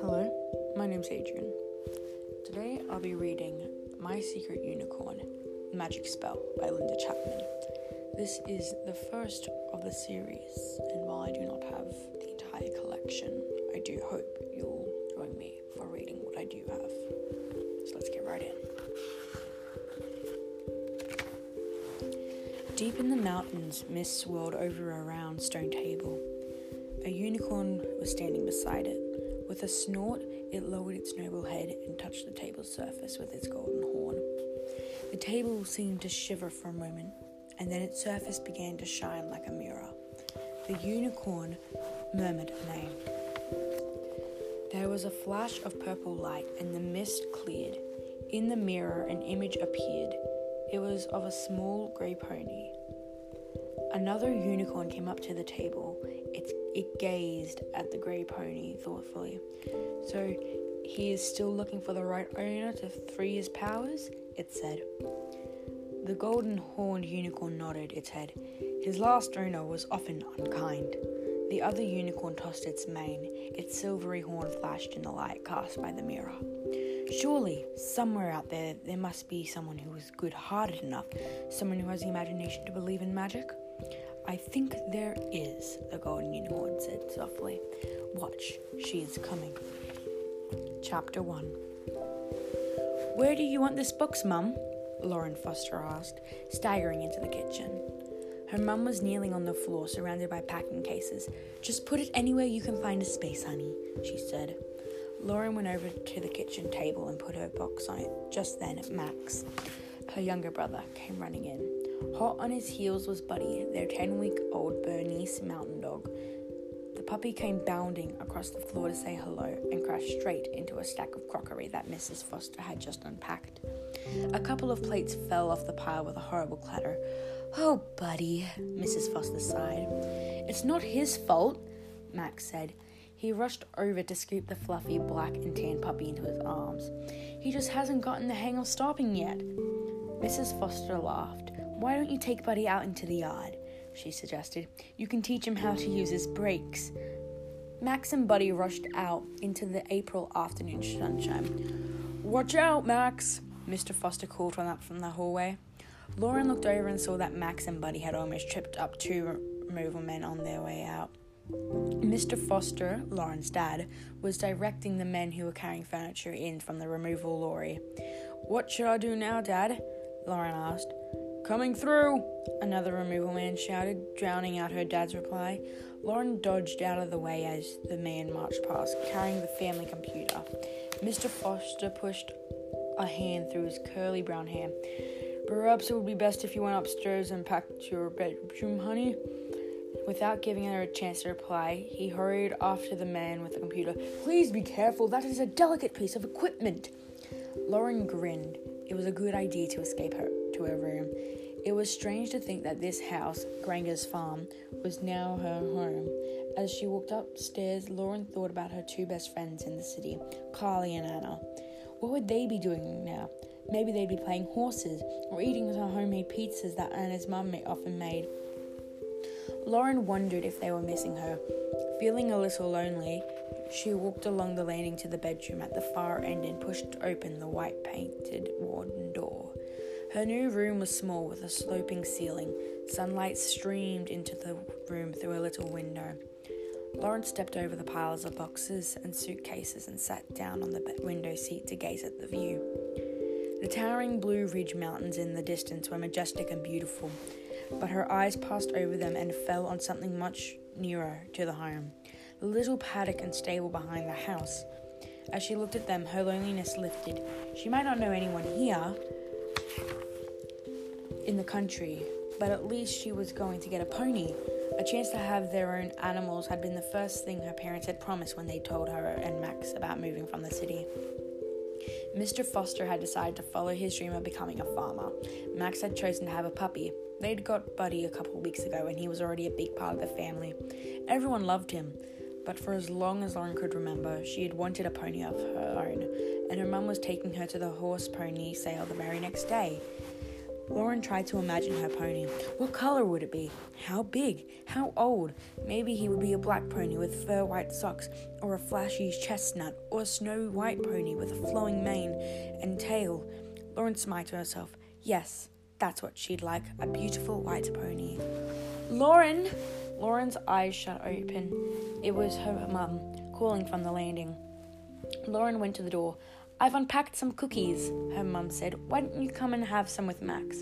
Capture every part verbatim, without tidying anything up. Hello, my name's Adrien. Today I'll be reading My Secret Unicorn, The Magic Spell by Linda Chapman. This is the first of the series, and while I do not have the entire collection, I do hope you'll join me for reading what I do have. So let's get right in. Deep in the mountains, mist swirled over a round stone table. A unicorn was standing beside it. With a snort, it lowered its noble head and touched the table's surface with its golden horn. The table seemed to shiver for a moment, and then its surface began to shine like a mirror. The unicorn murmured a name. There was a flash of purple light, and the mist cleared. In the mirror, an image appeared. It was of a small grey pony. Another unicorn came up to the table. It, it gazed at the grey pony thoughtfully. So he is still looking for the right owner to free his powers, it said. The golden-horned unicorn nodded its head. His last owner was often unkind. The other unicorn tossed its mane. Its silvery horn flashed in the light cast by the mirror. Surely, somewhere out there, there must be someone who is good-hearted enough, someone who has the imagination to believe in magic. I think there is, the golden unicorn said softly. Watch, she is coming. Chapter one. Where do you want this box, Mum? Lauren Foster asked, staggering into the kitchen. Her mum was kneeling on the floor, surrounded by packing cases. Just put it anywhere you can find a space, honey, she said. Lauren went over to the kitchen table and put her box on it. Just then, Max, her younger brother, came running in. Hot on his heels was Buddy, their ten-week-old Bernese Mountain Dog. The puppy came bounding across the floor to say hello and crashed straight into a stack of crockery that Missus Foster had just unpacked. A couple of plates fell off the pile with a horrible clatter. Oh, Buddy, Missus Foster sighed. It's not his fault, Max said. He rushed over to scoop the fluffy black and tan puppy into his arms. He just hasn't gotten the hang of stopping yet. Missus Foster laughed. Why don't you take Buddy out into the yard, she suggested. You can teach him how to use his brakes. Max and Buddy rushed out into the April afternoon sunshine. Watch out, Max, Mister Foster called from the hallway. Lauren looked over and saw that Max and Buddy had almost tripped up two removal men on their way out. Mister Foster, Lauren's dad, was directing the men who were carrying furniture in from the removal lorry. What should I do now, Dad? Lauren asked. Coming through, another removal man shouted, drowning out her dad's reply. Lauren dodged out of the way as the man marched past, carrying the family computer. Mister Foster pushed a hand through his curly brown hair. Perhaps it would be best if you went upstairs and packed your bedroom, honey. Without giving her a chance to reply, he hurried after the man with the computer. Please be careful, that is a delicate piece of equipment. Lauren grinned. It was a good idea to escape her to her room. It was strange to think that this house, Granger's farm, was now her home. As she walked upstairs, Lauren thought about her two best friends in the city, Carly and Anna. What would they be doing now? Maybe they'd be playing horses or eating her homemade pizzas that Anna's mum often made. Lauren wondered if they were missing her. Feeling a little lonely, she walked along the landing to the bedroom at the far end and pushed open the white-painted wooden door. Her new room was small with a sloping ceiling. Sunlight streamed into the room through a little window. Lauren stepped over the piles of boxes and suitcases and sat down on the window seat to gaze at the view. The towering Blue Ridge Mountains in the distance were majestic and beautiful, but her eyes passed over them and fell on something much nearer to the home, the little paddock and stable behind the house. As she looked at them, her loneliness lifted. She might not know anyone here in the country, but at least she was going to get a pony. A chance to have their own animals had been the first thing her parents had promised when they told her and Max about moving from the city. Mister Foster had decided to follow his dream of becoming a farmer. Max had chosen to have a puppy. They'd got Buddy a couple of weeks ago and he was already a big part of the family. Everyone loved him, but for as long as Lauren could remember, she had wanted a pony of her own, and her mum was taking her to the horse pony sale the very next day. Lauren tried to imagine her pony. What color would it be? How big? How old? Maybe he would be a black pony with fur-white socks, or a flashy chestnut, or a snow-white pony with a flowing mane and tail. Lauren smiled to herself. Yes, that's what she'd like, a beautiful white pony. Lauren! Lauren's eyes shut open. It was her mum, calling from the landing. Lauren went to the door. I've unpacked some cookies, her mum said. Why don't you come and have some with Max?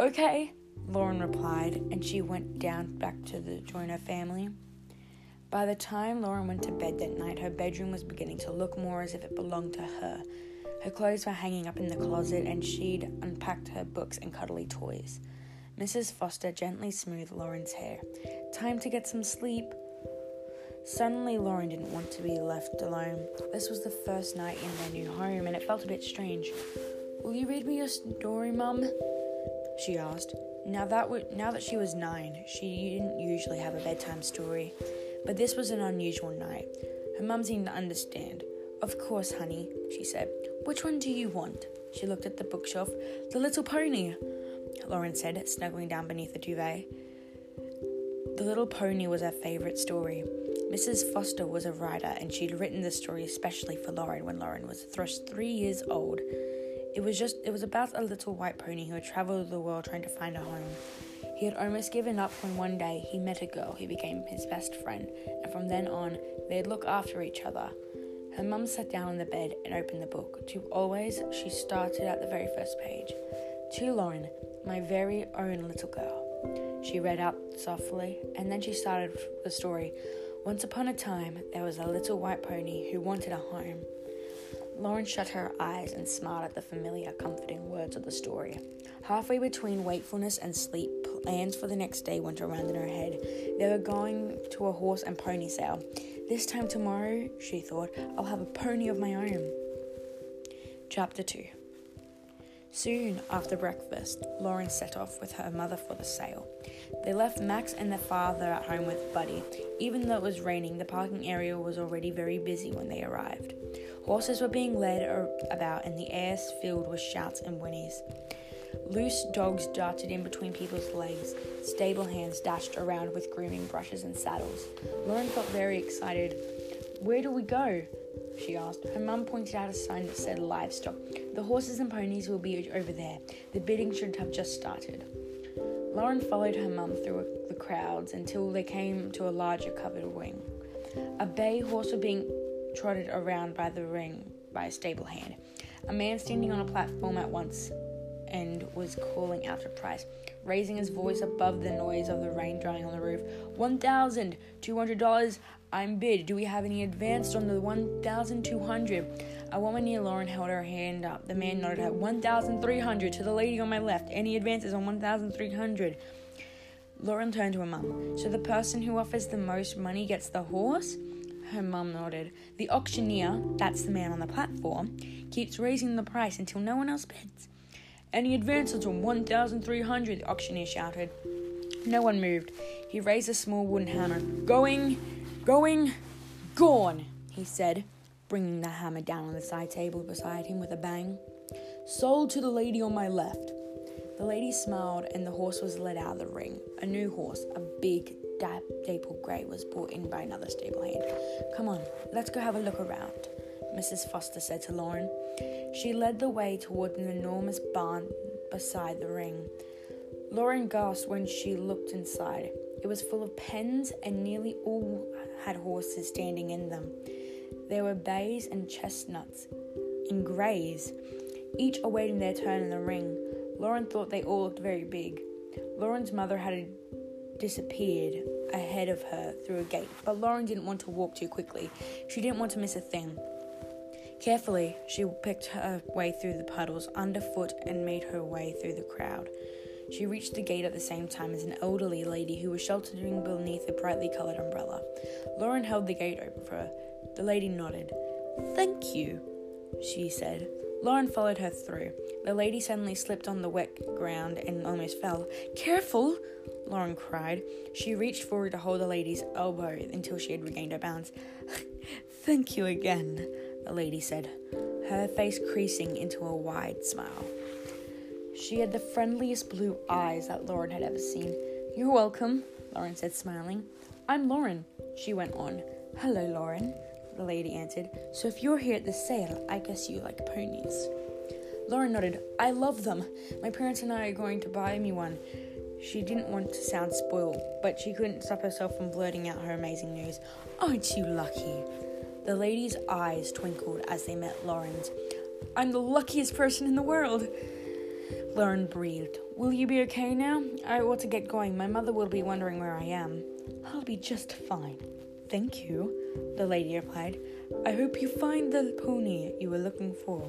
Okay, Lauren replied, and she went down back to the, join her family. By the time Lauren went to bed that night, her bedroom was beginning to look more as if it belonged to her. Her clothes were hanging up in the closet, and she'd unpacked her books and cuddly toys. Missus Foster gently smoothed Lauren's hair. Time to get some sleep. Suddenly, Lauren didn't want to be left alone. This was the first night in their new home, and it felt a bit strange. Will you read me your story, Mum? She asked. Now that w- now that she was nine, she didn't usually have a bedtime story, but this was an unusual night. Her mum seemed to understand. Of course, honey, she said. Which one do you want? She looked at the bookshelf. The Little Pony, Lauren said, snuggling down beneath the duvet. The Little Pony was her favourite story. Missus Foster was a writer, and she'd written this story especially for Lauren when Lauren was just three years old. It was just it was about a little white pony who had travelled the world trying to find a home. He had almost given up when one day he met a girl who became his best friend, and from then on, they'd look after each other. Her mum sat down on the bed and opened the book. To always, she started at the very first page. To Lauren, my very own little girl. She read out softly, and then she started the story. Once upon a time, there was a little white pony who wanted a home. Lauren shut her eyes and smiled at the familiar, comforting words of the story. Halfway between wakefulness and sleep, plans for the next day went around in her head. They were going to a horse and pony sale. This time tomorrow, she thought, I'll have a pony of my own. Chapter two. Soon after breakfast, Lauren set off with her mother for the sale. They left Max and their father at home with Buddy. Even though it was raining, the parking area was already very busy when they arrived. Horses were being led about, and the air filled with shouts and whinnies. Loose dogs darted in between people's legs. Stable hands dashed around with grooming brushes and saddles. Lauren felt very excited. Where do we go? She asked. Her mum pointed out a sign that said livestock. The horses and ponies will be over there. The bidding should have just started. Lauren followed her mum through the crowds until they came to a larger covered ring. A bay horse was being trotted around by the ring by a stable hand. A man standing on a platform at once and was calling out a price, raising his voice above the noise of the rain drying on the roof. one thousand two hundred dollars I'm bid. Do we have any advanced on the one thousand two hundred? A woman near Lauren held her hand up. The man nodded at one thousand three hundred to the lady on my left. Any advances on one thousand three hundred? Lauren turned to her mum. So the person who offers the most money gets the horse? Her mum nodded. The auctioneer, that's the man on the platform, keeps raising the price until no one else bids. Any advances on one thousand three hundred? The auctioneer shouted. No one moved. He raised a small wooden hammer. Going... Going, gone, he said, bringing the hammer down on the side table beside him with a bang. Sold to the lady on my left. The lady smiled, and the horse was led out of the ring. A new horse, a big dapple grey, was brought in by another stable hand. Come on, let's go have a look around, Missus Foster said to Lauren. She led the way toward an enormous barn beside the ring. Lauren gasped when she looked inside. It was full of pens, and nearly all had horses standing in them. There were bays and chestnuts and greys, each awaiting their turn in the ring. Lauren thought they all looked very big. Lauren's mother had disappeared ahead of her through a gate, but Lauren didn't want to walk too quickly. She didn't want to miss a thing. Carefully, she picked her way through the puddles underfoot and made her way through the crowd. She reached the gate at the same time as an elderly lady who was sheltering beneath a brightly coloured umbrella. Lauren held the gate open for her. The lady nodded. Thank you, she said. Lauren followed her through. The lady suddenly slipped on the wet ground and almost fell. Careful, Lauren cried. She reached forward to hold the lady's elbow until she had regained her balance. Thank you again, the lady said, her face creasing into a wide smile. She had the friendliest blue eyes that Lauren had ever seen. "You're welcome," Lauren said, smiling. "I'm Lauren," she went on. "Hello, Lauren," the lady answered. "So if you're here at the sale, I guess you like ponies." Lauren nodded. "I love them. My parents and I are going to buy me one." She didn't want to sound spoiled, but she couldn't stop herself from blurting out her amazing news. "Aren't you lucky?" The lady's eyes twinkled as they met Lauren's. "I'm the luckiest person in the world." Lauren breathed. "Will you be okay now? I ought to get going. My mother will be wondering where I am." "I'll be just fine, thank you," the lady replied. "I hope you find the pony you were looking for."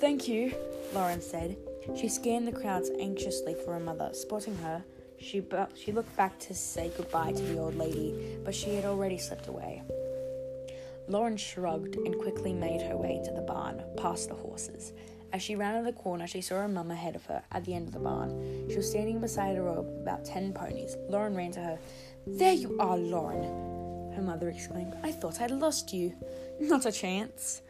"Thank you," Lauren said. She scanned the crowds anxiously for her mother. Spotting her, she bu- she looked back to say goodbye to the old lady, but she had already slipped away. Lauren shrugged and quickly made her way into the barn, past the horses. As she rounded the corner, she saw her mum ahead of her, at the end of the barn. She was standing beside a row of about ten ponies. Lauren ran to her. "There you are, Lauren!" her mother exclaimed. "I thought I'd lost you." "Not a chance,"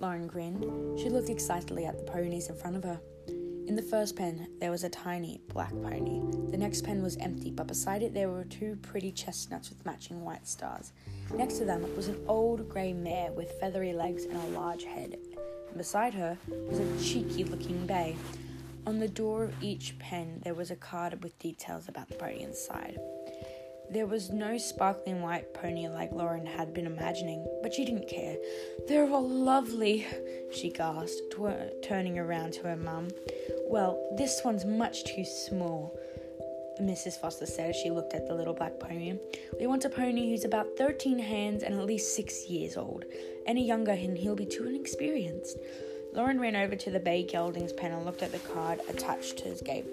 Lauren grinned. She looked excitedly at the ponies in front of her. In the first pen, there was a tiny black pony. The next pen was empty, but beside it there were two pretty chestnuts with matching white stars. Next to them was an old grey mare with feathery legs and a large head. And beside her was a cheeky-looking bay. On the door of each pen, there was a card with details about the pony inside. There was no sparkling white pony like Lauren had been imagining, but she didn't care. "They're all lovely," she gasped, twir- turning around to her mum. "Well, this one's much too small," Missus Foster said as she looked at the little black pony. "We want a pony who's about thirteen hands and at least six years old. Any younger and he'll be too inexperienced." Lauren ran over to the bay gelding's pen and looked at the card attached to his gate.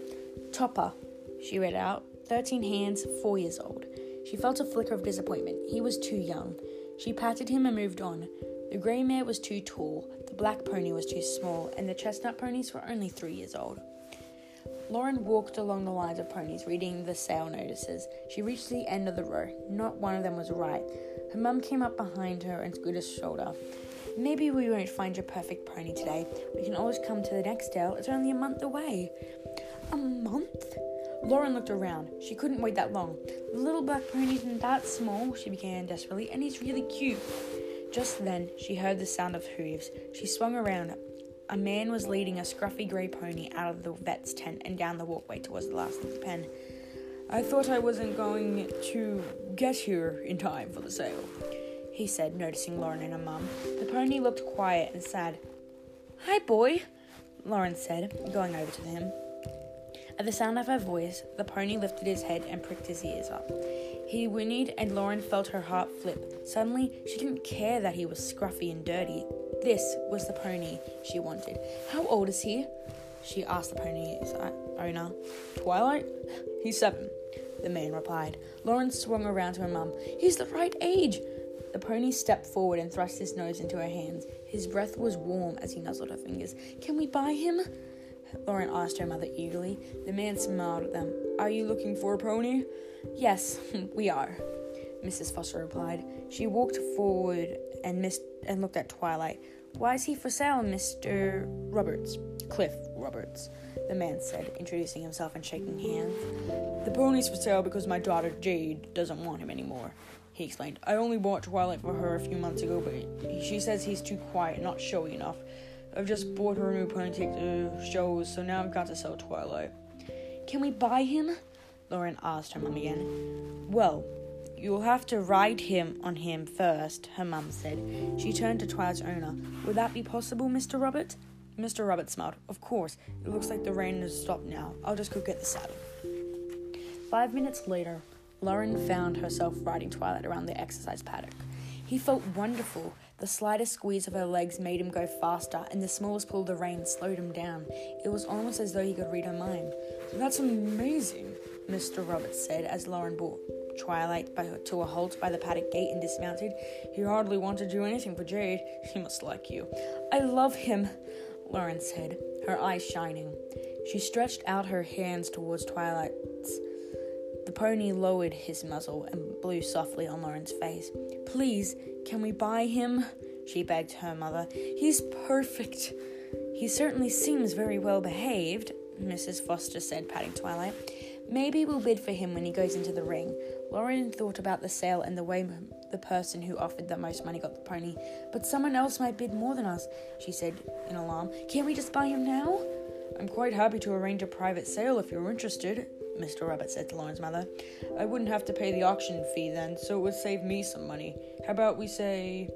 "Topper," she read out. Thirteen hands, four years old. She felt a flicker of disappointment. He was too young. She patted him and moved on. The grey mare was too tall, the black pony was too small, and the chestnut ponies were only three years old. Lauren walked along the lines of ponies, reading the sale notices. She reached the end of the row. Not one of them was right. Her mum came up behind her and scooted her shoulder. "Maybe we won't find your perfect pony today. We can always come to the next sale. It's only a month away." "A month?" Lauren looked around. She couldn't wait that long. "The little black pony isn't that small," she began desperately, "and he's really cute." Just then, she heard the sound of hooves. She swung around. A man was leading a scruffy grey pony out of the vet's tent and down the walkway towards the last of the pen. "I thought I wasn't going to get here in time for the sale," he said, noticing Lauren and her mum. The pony looked quiet and sad. "Hi, boy," Lauren said, going over to him. At the sound of her voice, the pony lifted his head and pricked his ears up. He whinnied, and Lauren felt her heart flip. Suddenly, she didn't care that he was scruffy and dirty. This was the pony she wanted. "How old is he?" she asked the pony's owner. "Twilight? He's seven," the man replied. Lauren swung around to her mum. "He's the right age." The pony stepped forward and thrust his nose into her hands. His breath was warm as he nuzzled her fingers. "Can we buy him?" Lauren asked her mother eagerly. The man smiled at them. "Are you looking for a pony?" "Yes, we are," Missus Foster replied. She walked forward and missed, and looked at Twilight. "Why is he for sale, Mister Roberts?" "Cliff Roberts," the man said, introducing himself and shaking hands. "The pony's for sale because my daughter Jade doesn't want him anymore," he explained. "I only bought Twilight for her a few months ago, but she says he's too quiet and not showy enough. I've just bought her a new pony to take to shows, so now I've got to sell Twilight." "Can we buy him?" Lauren asked her mum again. "Well, you'll have to ride him on him first," her mum said. She turned to Twilight's owner. "Would that be possible, Mister Robert?" Mister Robert smiled. "Of course. It looks like the rain has stopped now. I'll just go get the saddle." Five minutes later, Lauren found herself riding Twilight around the exercise paddock. He felt wonderful. The slightest squeeze of her legs made him go faster, and the smallest pull of the rein slowed him down. It was almost as though he could read her mind. "That's amazing," Mister Roberts said as Lauren brought Twilight by her to a halt by the paddock gate and dismounted. "He hardly wanted to do anything for Jade. He must like you." "I love him," Lauren said, her eyes shining. She stretched out her hands towards Twilight's. The pony lowered his muzzle and blew softly on Lauren's face. "Please, can we buy him?" she begged her mother. "He's perfect." "He certainly seems very well behaved," Missus Foster said, patting Twilight. Maybe we'll bid for him when he goes into the ring. Lauren thought about the sale and the way the person who offered the most money got the pony. But someone else might bid more than us, she said in alarm. Can't we just buy him now? I'm quite happy to arrange a private sale if you're interested, Mister Rabbit said to Lauren's mother. I wouldn't have to pay the auction fee then, so it would save me some money. How about we say...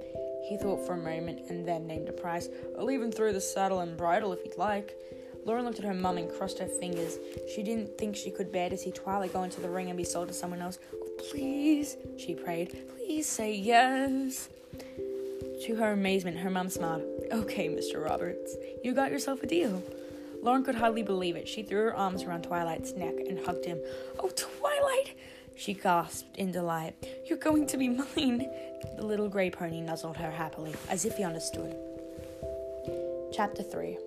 He thought for a moment and then named a price. I'll even throw the saddle and bridle if you'd like. Lauren looked at her mum and crossed her fingers. She didn't think she could bear to see Twilight go into the ring and be sold to someone else. Oh, please, she prayed. Please say yes. To her amazement, her mum smiled. Okay, Mister Roberts, you got yourself a deal. Lauren could hardly believe it. She threw her arms around Twilight's neck and hugged him. Oh, Twilight, she gasped in delight. You're going to be mine. The little grey pony nuzzled her happily, as if he understood. Chapter three.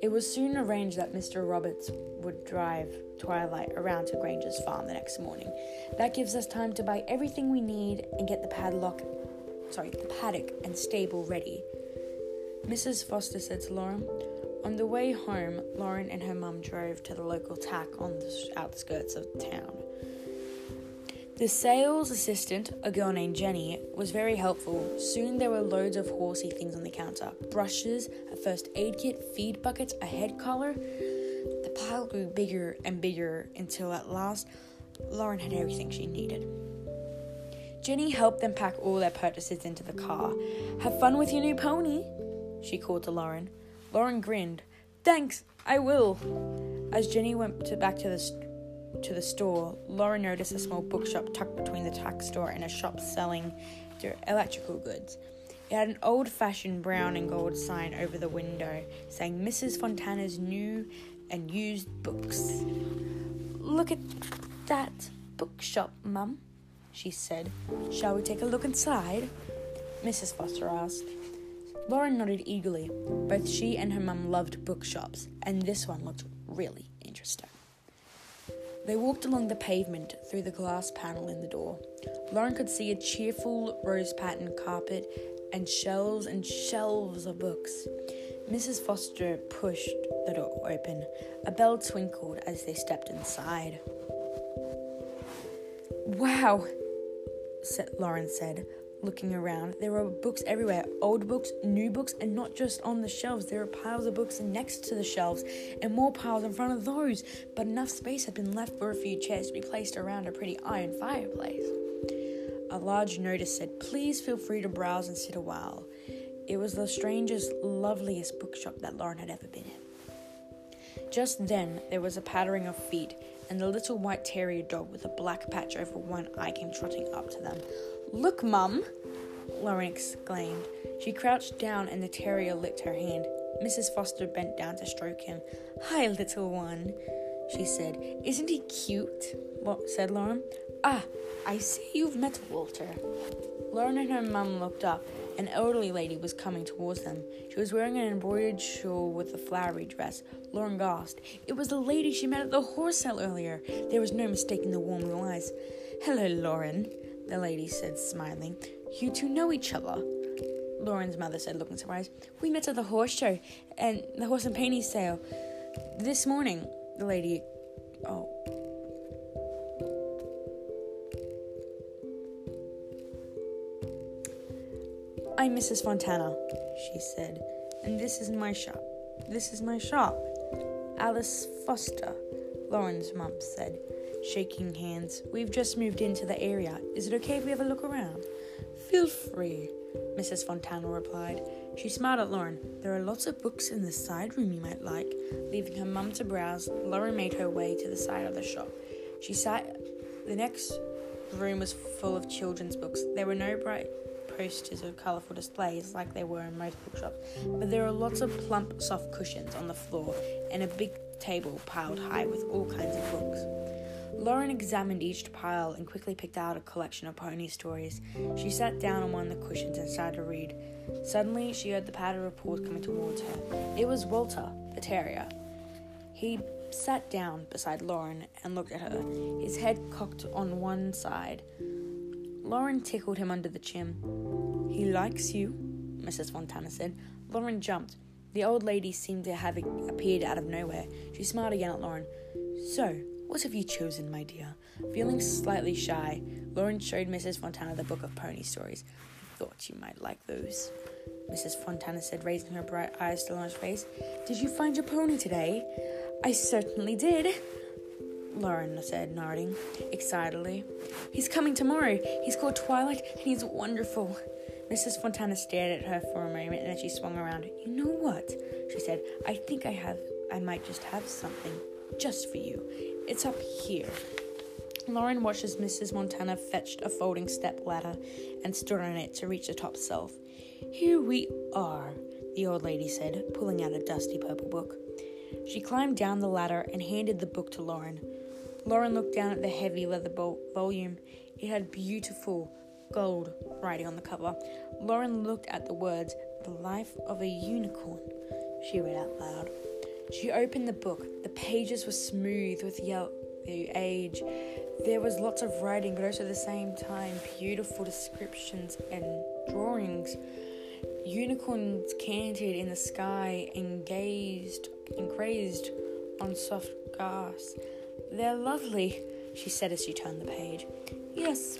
It was soon arranged that Mister Roberts would drive Twilight around to Granger's farm the next morning. That gives us time to buy everything we need and get the padlock, sorry, the paddock and stable ready. Missus Foster said to Lauren. On the way home, Lauren and her mum drove to the local tack on the outskirts of town. The sales assistant, a girl named Jenny, was very helpful. Soon there were loads of horsey things on the counter. Brushes, a first aid kit, feed buckets, a head collar. The pile grew bigger and bigger until at last Lauren had everything she needed. Jenny helped them pack all their purchases into the car. Have fun with your new pony, she called to Lauren. Lauren grinned. Thanks, I will. As Jenny went to back to the st- to the store, Lauren noticed a small bookshop tucked between the tack store and a shop selling electrical goods. It had an old-fashioned brown and gold sign over the window saying Missus Fontana's new and used books. Look at that bookshop, Mum, she said. Shall we take a look inside? Missus Foster asked. Lauren nodded eagerly. Both she and her mum loved bookshops, and this one looked really interesting. They walked along the pavement through the glass panel in the door. Lauren could see a cheerful rose-patterned carpet and shelves and shelves of books. Missus Foster pushed the door open. A bell twinkled as they stepped inside. Wow, Lauren said, looking around. There were books everywhere, old books, new books, and not just on the shelves. There were piles of books next to the shelves and more piles in front of those, but enough space had been left for a few chairs to be placed around a pretty iron fireplace. A large notice said, please feel free to browse and sit a while. It was the strangest, loveliest bookshop that Lauren had ever been in. Just then, there was a pattering of feet, and the little white terrier dog with a black patch over one eye came trotting up to them. Look, Mum, Lauren exclaimed. She crouched down and the terrier licked her hand. Missus Foster bent down to stroke him. Hi, little one, she said. Isn't he cute? Said Lauren. Ah, I see you've met Walter. Lauren and her mum looked up. An elderly lady was coming towards them. She was wearing an embroidered shawl with a flowery dress. Lauren gasped. It was the lady she met at the horse sale earlier. There was no mistaking the warm blue eyes. Hello, Lauren, the lady said, smiling. You two know each other, Lauren's mother said, looking surprised. We met at the horse show and the horse and pony sale this morning, the lady... Oh. I'm Missus Fontana, she said, and this is my shop. This is my shop. Alice Foster, Lauren's mum said. Shaking hands. We've just moved into the area. Is it okay if we have a look around? Feel free, Missus Fontana replied. She smiled at Lauren. There are lots of books in the side room you might like. Leaving her mum to browse, Lauren made her way to the side of the shop. She sat... The next room was full of children's books. There were no bright posters or colourful displays like there were in most bookshops, but there were lots of plump, soft cushions on the floor and a big table piled high with all kinds of books. Lauren examined each pile and quickly picked out a collection of pony stories. She sat down on one of the cushions and started to read. Suddenly, she heard the patter of paws coming towards her. It was Walter, the terrier. He sat down beside Lauren and looked at her, his head cocked on one side. Lauren tickled him under the chin. He likes you, Missus Fontana said. Lauren jumped. The old lady seemed to have appeared out of nowhere. She smiled again at Lauren. "So, what have you chosen, my dear?" Feeling slightly shy, Lauren showed Missus Fontana the book of pony stories. "I thought you might like those," Missus Fontana said, raising her bright eyes to Lauren's face. "Did you find your pony today?" "I certainly did," Lauren said, nodding excitedly. "He's coming tomorrow. He's called Twilight, and he's wonderful." Missus Fontana stared at her for a moment, and then she swung around. "You know what?" she said. "I think I have. I might just have something just for you. It's up here." Lauren watched as Missus Fontana fetched a folding step ladder and stood on it to reach the top shelf. "Here we are," the old lady said, pulling out a dusty purple book. She climbed down the ladder and handed the book to Lauren. Lauren looked down at the heavy leather bol- volume. It had beautiful gold writing on the cover. Lauren looked at the words, "The Life of a Unicorn," she read out loud. She opened the book. The pages were smooth with yellow age. There was lots of writing, but also at the same time, beautiful descriptions and drawings. Unicorns canted in the sky and gazed and grazed on soft grass. "They're lovely," she said as she turned the page. "Yes,"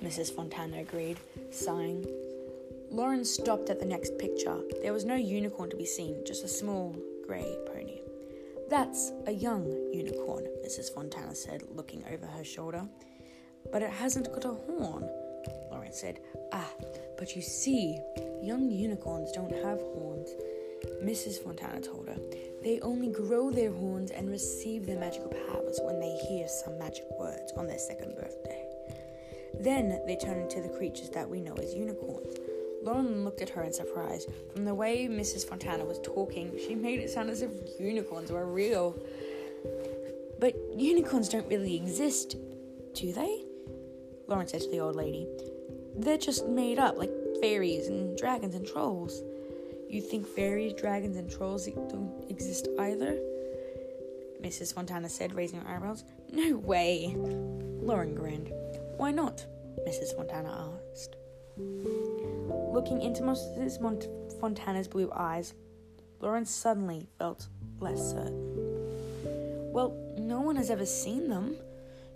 Missus Fontana agreed, sighing. Lauren stopped at the next picture. There was no unicorn to be seen, just a small grey pony. "That's a young unicorn," Missus Fontana said, looking over her shoulder. "But it hasn't got a horn," Lauren said. "Ah, but you see, young unicorns don't have horns," Missus Fontana told her. "They only grow their horns and receive their magical powers when they hear some magic words on their second birthday. Then they turn into the creatures that we know as unicorns." Lauren looked at her in surprise. From the way Missus Fontana was talking, she made it sound as if unicorns were real. "But unicorns don't really exist, do they?" Lauren said to the old lady. "They're just made up, like fairies and dragons and trolls." "You think fairies, dragons, and trolls don't exist either?" Missus Fontana said, raising her eyebrows. "No way!" Lauren grinned. "Why not?" Missus Fontana asked. Looking into Missus Fontana's blue eyes, Lauren suddenly felt less certain. "Well, no one has ever seen them,"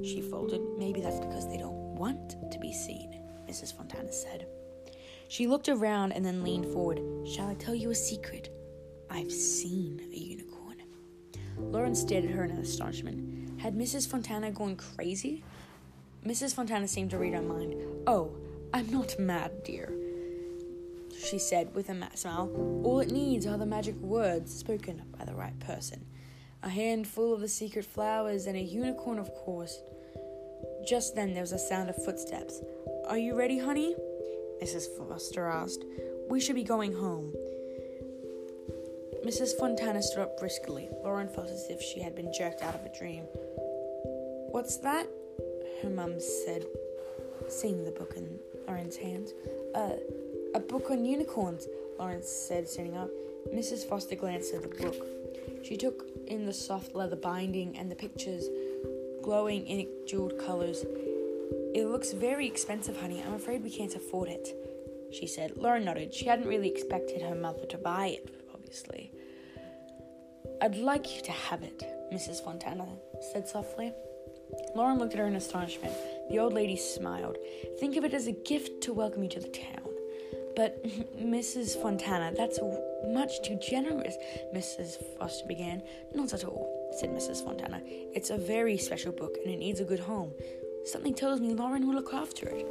she faltered. "Maybe that's because they don't want to be seen," Missus Fontana said. She looked around and then leaned forward. "Shall I tell you a secret? I've seen a unicorn." Lauren stared at her in astonishment. Had Missus Fontana gone crazy? Missus Fontana seemed to read her mind. "Oh, I'm not mad, dear," she said with a matte smile. "All it needs are the magic words spoken by the right person. A handful of the secret flowers and a unicorn, of course." Just then there was a sound of footsteps. "Are you ready, honey?" Missus Foster asked. "We should be going home." Missus Fontana stood up briskly. Lauren felt as if she had been jerked out of a dream. "What's that?" her mum said, seeing the book in Lauren's hands. Uh, a book on unicorns," Lauren said, standing up. Missus Foster glanced at the book. She took in the soft leather binding and the pictures, glowing in jeweled colours. "It looks very expensive, honey. I'm afraid we can't afford it," she said. Lauren nodded. She hadn't really expected her mother to buy it, obviously. "I'd like you to have it," Missus Fontana said softly. Lauren looked at her in astonishment. The old lady smiled. "Think of it as a gift to welcome you to the town." "But, Missus Fontana, that's much too generous," Missus Foster began. "Not at all," said Missus Fontana. "It's a very special book, and it needs a good home. Something tells me Lauren will look after it."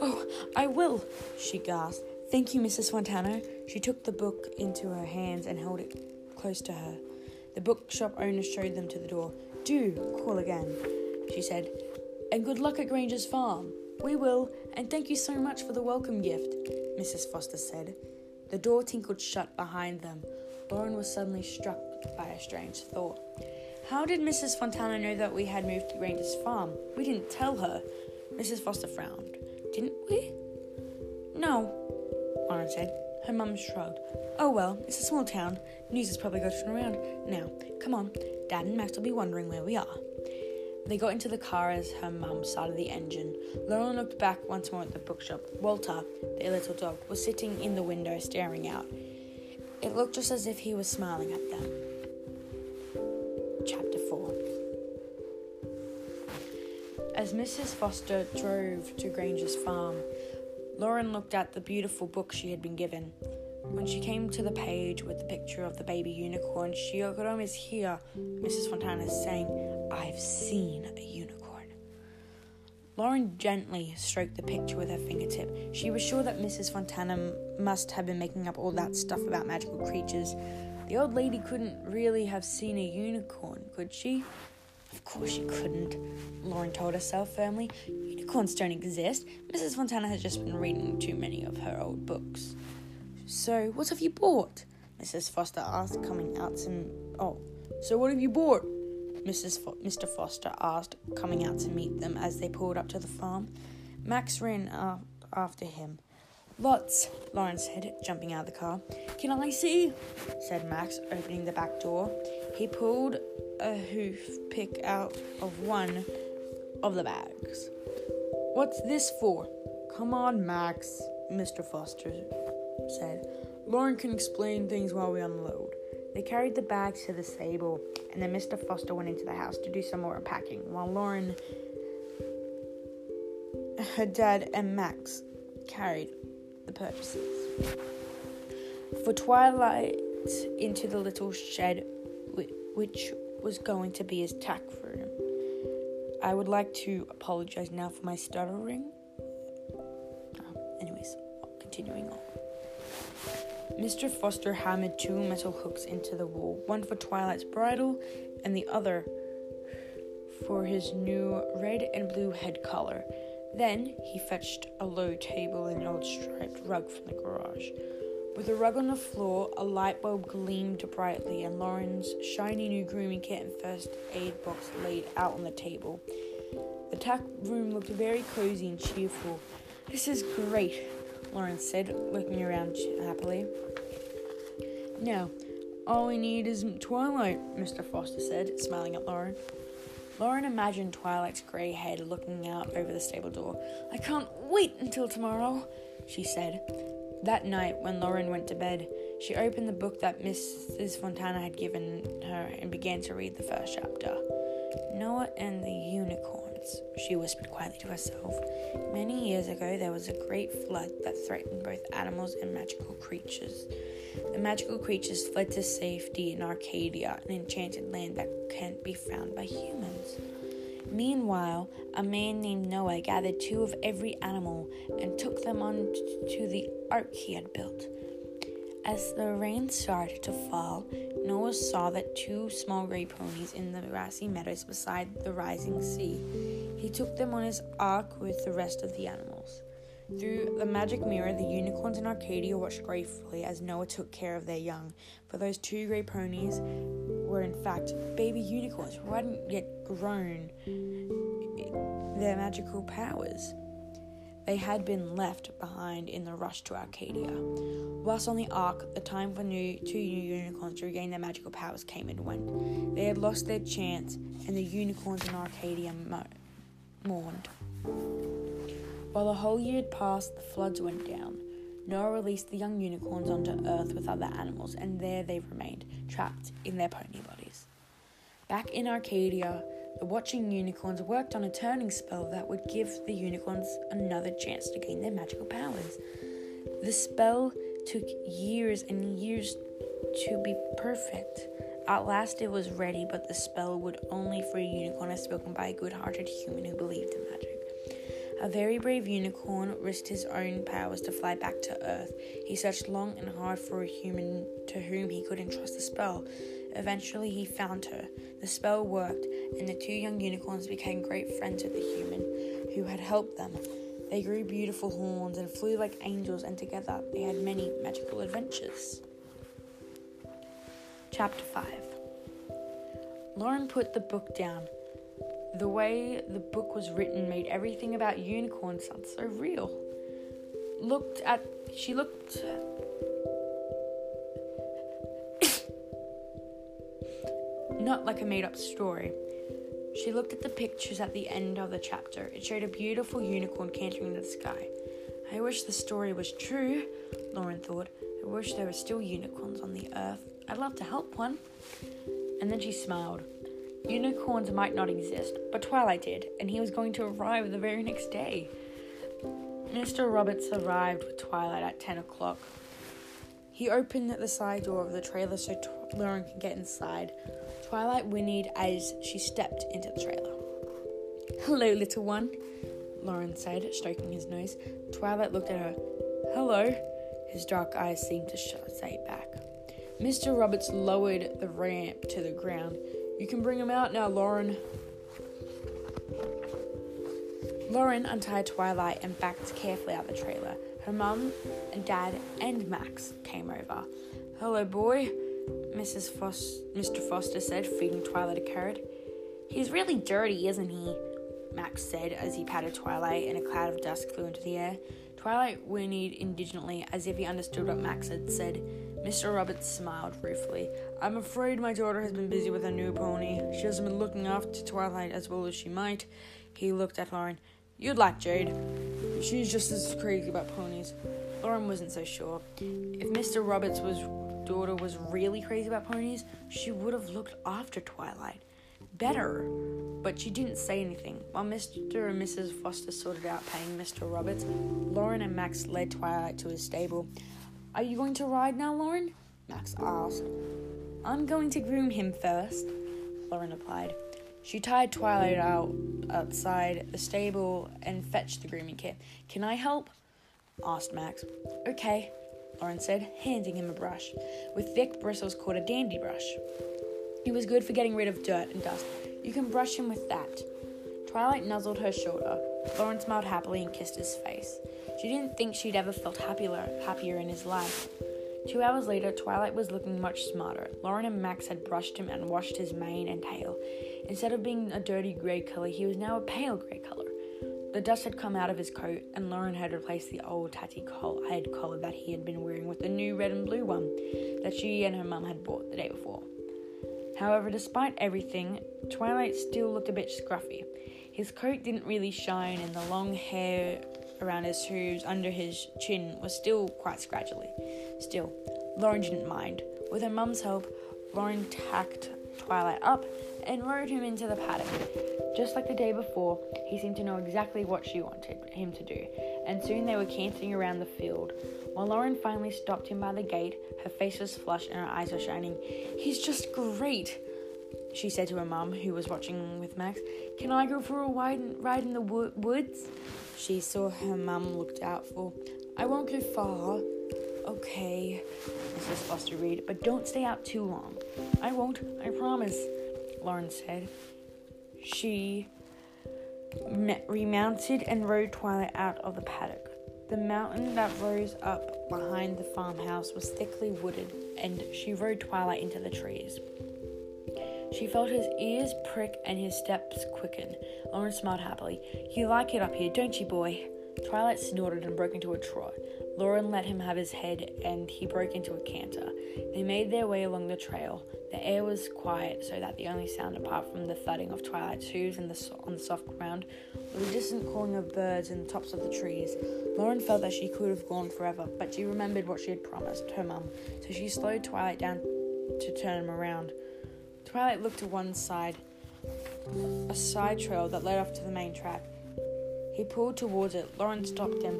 "Oh, I will," she gasped. "Thank you, Missus Fontana." She took the book into her hands and held it close to her. The bookshop owner showed them to the door. "Do call again," she said. "And good luck at Granger's farm." "We will, and thank you so much for the welcome gift," Missus Foster said. The door tinkled shut behind them. Lauren was suddenly struck by a strange thought. "How did Missus Fontana know that we had moved to Granger's farm? We didn't tell her." Missus Foster frowned. "Didn't we?" "No," Lauren said. Her mum shrugged. "Oh well, it's a small town. News is probably going around. Now, come on. Dad and Max will be wondering where we are." They got into the car as her mum started the engine. Lauren looked back once more at the bookshop. Walter, their little dog, was sitting in the window staring out. It looked just as if he was smiling at them. Chapter four. As Missus Foster drove to Granger's farm, Lauren looked at the beautiful book she had been given. When she came to the page with the picture of the baby unicorn, she could almost hear Missus Fontana saying, "I've seen a unicorn." Lauren gently stroked the picture with her fingertip. She was sure that Missus Fontana must have been making up all that stuff about magical creatures. The old lady couldn't really have seen a unicorn, could she? Of course she couldn't, Lauren told herself firmly. Unicorns don't exist. Missus Fontana has just been reading too many of her old books. So, what have you bought? Missus Foster asked, coming out some... Oh, so what have you bought? Missus Fo- Mister Foster asked, coming out to meet them as they pulled up to the farm. Max ran uh, after him. "Lots," Lauren said, jumping out of the car. "Can I see?" said Max, opening the back door. He pulled a hoof pick out of one of the bags. "What's this for?" "Come on, Max," Mister Foster said. Lauren can explain things while we unload. They carried the bags to the stable, and then Mister Foster went into the house to do some more unpacking, while Lauren, her dad, and Max carried the purchases. For Twilight into the little shed, which was going to be his tack room. I would like to apologize now for my stuttering. Oh, anyways, continuing on. Mister Foster hammered two metal hooks into the wall, one for Twilight's bridle and the other for his new red and blue head collar. Then he fetched a low table and an old striped rug from the garage. With the rug on the floor, a light bulb gleamed brightly, and Lauren's shiny new grooming kit and first aid box laid out on the table. The tack room looked very cozy and cheerful. "This is great," Lauren said, looking around happily. "Now, all we need is Twilight," Mister Foster said, smiling at Lauren. Lauren imagined Twilight's grey head looking out over the stable door. "I can't wait until tomorrow," she said. That night, when Lauren went to bed, she opened the book that Missus Fontana had given her and began to read the first chapter. "Noah and the Unicorns," she whispered quietly to herself. "Many years ago, there was a great flood that threatened both animals and magical creatures. The magical creatures fled to safety in Arcadia, an enchanted land that can't be found by humans. Meanwhile, a man named Noah gathered two of every animal and took them on t- to the ark he had built. As the rain started to fall, Noah saw that two small grey ponies in the grassy meadows beside the rising sea. He took them on his ark with the rest of the animals. Through the magic mirror, the unicorns in Arcadia watched gratefully as Noah took care of their young, for those two grey ponies were in fact baby unicorns who hadn't yet grown their magical powers. They had been left behind in the rush to Arcadia. Whilst on the ark, the time for new, two new unicorns to regain their magical powers came and went. They had lost their chance, and the unicorns in Arcadia mo- mourned. While the whole year had passed, the floods went down. Noah released the young unicorns onto Earth with other animals, and there they remained, trapped in their pony bodies. Back in Arcadia, the watching unicorns worked on a turning spell that would give the unicorns another chance to gain their magical powers. The spell took years and years to be perfect. At last it was ready, but the spell would only free a unicorn as spoken by a good-hearted human who believed in magic. A very brave unicorn risked his own powers to fly back to Earth. He searched long and hard for a human to whom he could entrust the spell. Eventually he found her. The spell worked, and the two young unicorns became great friends with the human who had helped them. They grew beautiful horns and flew like angels, and together they had many magical adventures. Chapter five. Lauren put the book down. The way the book was written made everything about unicorns sound so real. Looked at... She looked... not like a made-up story. She looked at the pictures at the end of the chapter. It showed a beautiful unicorn cantering in the sky. I wish the story was true, Lauren thought. I wish there were still unicorns on the earth. I'd love to help one. And then she smiled. Unicorns might not exist, but Twilight did, and he was going to arrive the very next day. Mister Roberts arrived with Twilight at ten o'clock. He opened the side door of the trailer so Tw- Lauren could get inside. Twilight whinnied as she stepped into the trailer. "Hello, little one," Lauren said, stroking his nose. Twilight looked at her. "Hello," his dark eyes seemed to sh- say back. Mister Roberts lowered the ramp to the ground. "You can bring him out now, Lauren." Lauren untied Twilight and backed carefully out the trailer. Her mum and dad and Max came over. "Hello, boy," Missus Fos- Mister Foster said, feeding Twilight a carrot. "He's really dirty, isn't he?" Max said as he patted Twilight and a cloud of dust flew into the air. Twilight whinnied indignantly as if he understood what Max had said. Mister Roberts smiled ruefully. "I'm afraid my daughter has been busy with her new pony. She hasn't been looking after Twilight as well as she might." He looked at Lauren. "You'd like Jade. She's just as crazy about ponies." Lauren wasn't so sure. If Mister Roberts' was, daughter was really crazy about ponies, she would have looked after Twilight better. But she didn't say anything. While Mister and Missus Foster sorted out paying Mister Roberts, Lauren and Max led Twilight to his stable. "Are you going to ride now, Lauren?" Max asked. "I'm going to groom him first," Lauren replied. She tied Twilight out outside the stable and fetched the grooming kit. "Can I help?" asked Max. "Okay," Lauren said, handing him a brush. With thick bristles called a dandy brush. It was good for getting rid of dirt and dust. "You can brush him with that." Twilight nuzzled her shoulder. Lauren smiled happily and kissed his face. She didn't think she'd ever felt happier, happier in his life. Two hours later, Twilight was looking much smarter. Lauren and Max had brushed him and washed his mane and tail. Instead of being a dirty grey colour, he was now a pale grey colour. The dust had come out of his coat, and Lauren had replaced the old tatty col- head collar that he had been wearing with the new red and blue one that she and her mum had bought the day before. However, despite everything, Twilight still looked a bit scruffy. His coat didn't really shine, and the long hair around his hooves under his chin was still quite scratchy. Still, Lauren didn't mind. With her mum's help, Lauren tacked Twilight up and rode him into the paddock. Just like the day before, he seemed to know exactly what she wanted him to do, and soon they were cantering around the field. While Lauren finally stopped him by the gate, her face was flushed and her eyes were shining. "He's just great," she said to her mum, who was watching with Max. "Can I go for a ride in the wo- woods? She saw her mum looked doubtful. "I won't go far." "Okay," Missus Foster read, "but don't stay out too long." "I won't, I promise," Lauren said. She met, remounted and rode Twilight out of the paddock. The mountain that rose up behind the farmhouse was thickly wooded, and she rode Twilight into the trees. She felt his ears prick and his steps quicken. Lauren smiled happily. "You like it up here, don't you, boy?" Twilight snorted and broke into a trot. Lauren let him have his head, and he broke into a canter. They made their way along the trail. The air was quiet, so that the only sound apart from the thudding of Twilight's hooves on the soft ground was the distant calling of birds in the tops of the trees. Lauren felt that she could have gone forever, but she remembered what she had promised her mum, so she slowed Twilight down to turn him around. Twilight looked to one side, a side trail that led off to the main track. He pulled towards it. Lauren stopped him.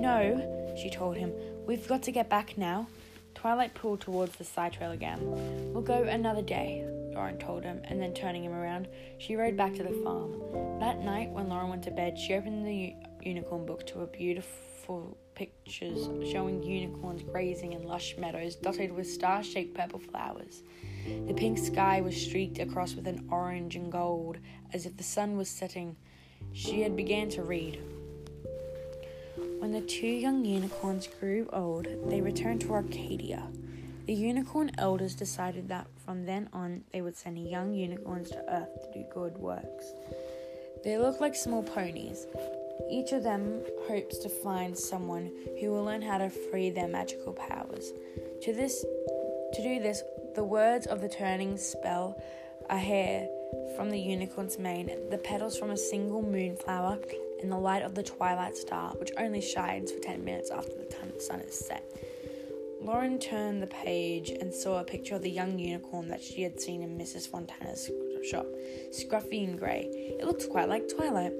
"No," she told him. "We've got to get back now." Twilight pulled towards the side trail again. "We'll go another day," Lauren told him, and then turning him around, she rode back to the farm. That night, when Lauren went to bed, she opened the u- unicorn book to a beautiful pictures showing unicorns grazing in lush meadows dotted with star-shaped purple flowers. The pink sky was streaked across with an orange and gold, as if the sun was setting. She had began to read. When the two young unicorns grew old, they returned to Arcadia. The unicorn elders decided that from then on they would send young unicorns to Earth to do good works. They looked like small ponies. Each of them hopes to find someone who will learn how to free their magical powers. To this, to do this, the words of the turning spell, a hair from the unicorn's mane, the petals from a single moonflower, in the light of the twilight star, which only shines for ten minutes after the sun is set. Lauren turned the page and saw a picture of the young unicorn that she had seen in Missus Fontana's shop, scruffy and grey. It looked quite like Twilight.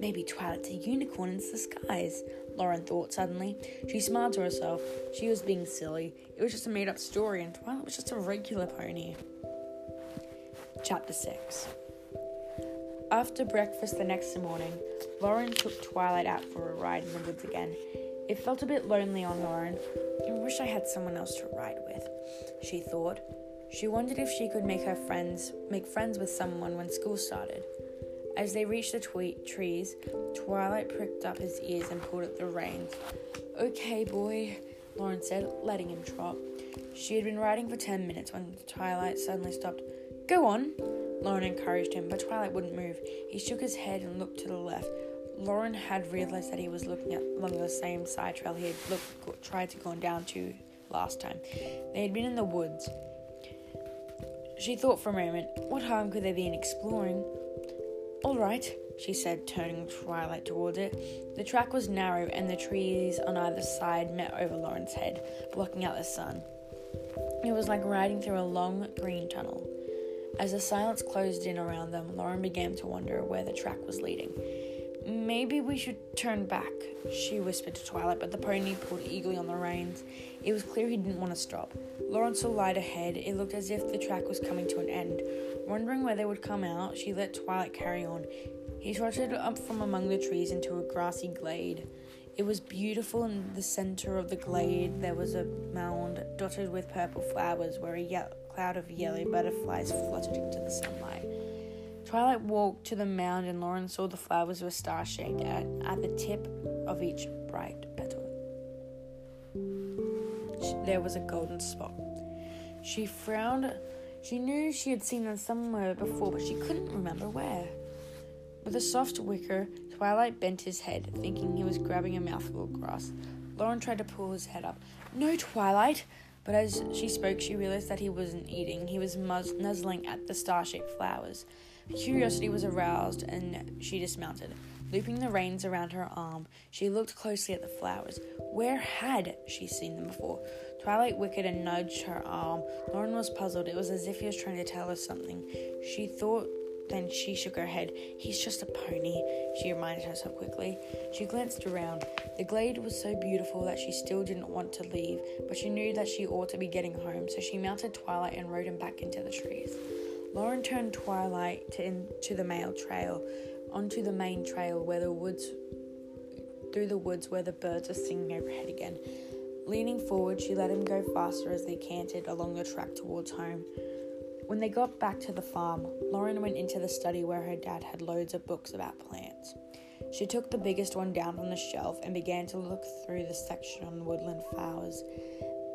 Maybe Twilight's a unicorn in disguise, Lauren thought suddenly. She smiled to herself. She was being silly. It was just a made-up story, and Twilight was just a regular pony. Chapter six. After breakfast the next morning, Lauren took Twilight out for a ride in the woods again. It felt a bit lonely on Lauren. I wish I had someone else to ride with, she thought. She wondered if she could make her friends make friends with someone when school started. As they reached the twe- trees, Twilight pricked up his ears and pulled at the reins. "Okay, boy," Lauren said, letting him trot. She had been riding for ten minutes when Twilight suddenly stopped. "Go on," Lauren encouraged him, but Twilight wouldn't move. He shook his head and looked to the left. Lauren had realised that he was looking at along the same side trail he had looked, tried to go down to last time. They had been in the woods. She thought for a moment. What harm could there be in exploring? "All right," she said, turning Twilight towards it. The track was narrow, and the trees on either side met over Lauren's head, blocking out the sun. It was like riding through a long green tunnel. As the silence closed in around them, Lauren began to wonder where the track was leading. "Maybe we should turn back," she whispered to Twilight, but the pony pulled eagerly on the reins. It was clear he didn't want to stop. Lauren saw light ahead. It looked as if the track was coming to an end. Wondering where they would come out, she let Twilight carry on. He trotted up from among the trees into a grassy glade. It was beautiful. In the centre of the glade, there was a mound dotted with purple flowers where a ye- cloud of yellow butterflies fluttered into the sunlight. Twilight walked to the mound, and Lauren saw the flowers were star-shaped at, at the tip of each bright petal. There was a golden spot. She frowned. She knew she had seen them somewhere before, but she couldn't remember where. With a soft whicker, Twilight bent his head, thinking he was grabbing a mouthful of grass. Lauren tried to pull his head up. "No, Twilight!" But as she spoke, she realized that he wasn't eating. He was muzz- nuzzling at the star-shaped flowers. Curiosity was aroused, and she dismounted. Looping the reins around her arm, she looked closely at the flowers. Where had she seen them before? Twilight whickered and nudged her arm. Lauren was puzzled. It was as if he was trying to tell her something. She thought, then she shook her head. "He's just a pony," she reminded herself quickly. She glanced around. The glade was so beautiful that she still didn't want to leave, but she knew that she ought to be getting home, so she mounted Twilight and rode him back into the trees. Lauren turned Twilight to into the mail trail, onto the main trail where the woods, through the woods where the birds were singing overhead again. Leaning forward, she let him go faster as they cantered along the track towards home. When they got back to the farm, Lauren went into the study where her dad had loads of books about plants. She took the biggest one down from the shelf and began to look through the section on woodland flowers.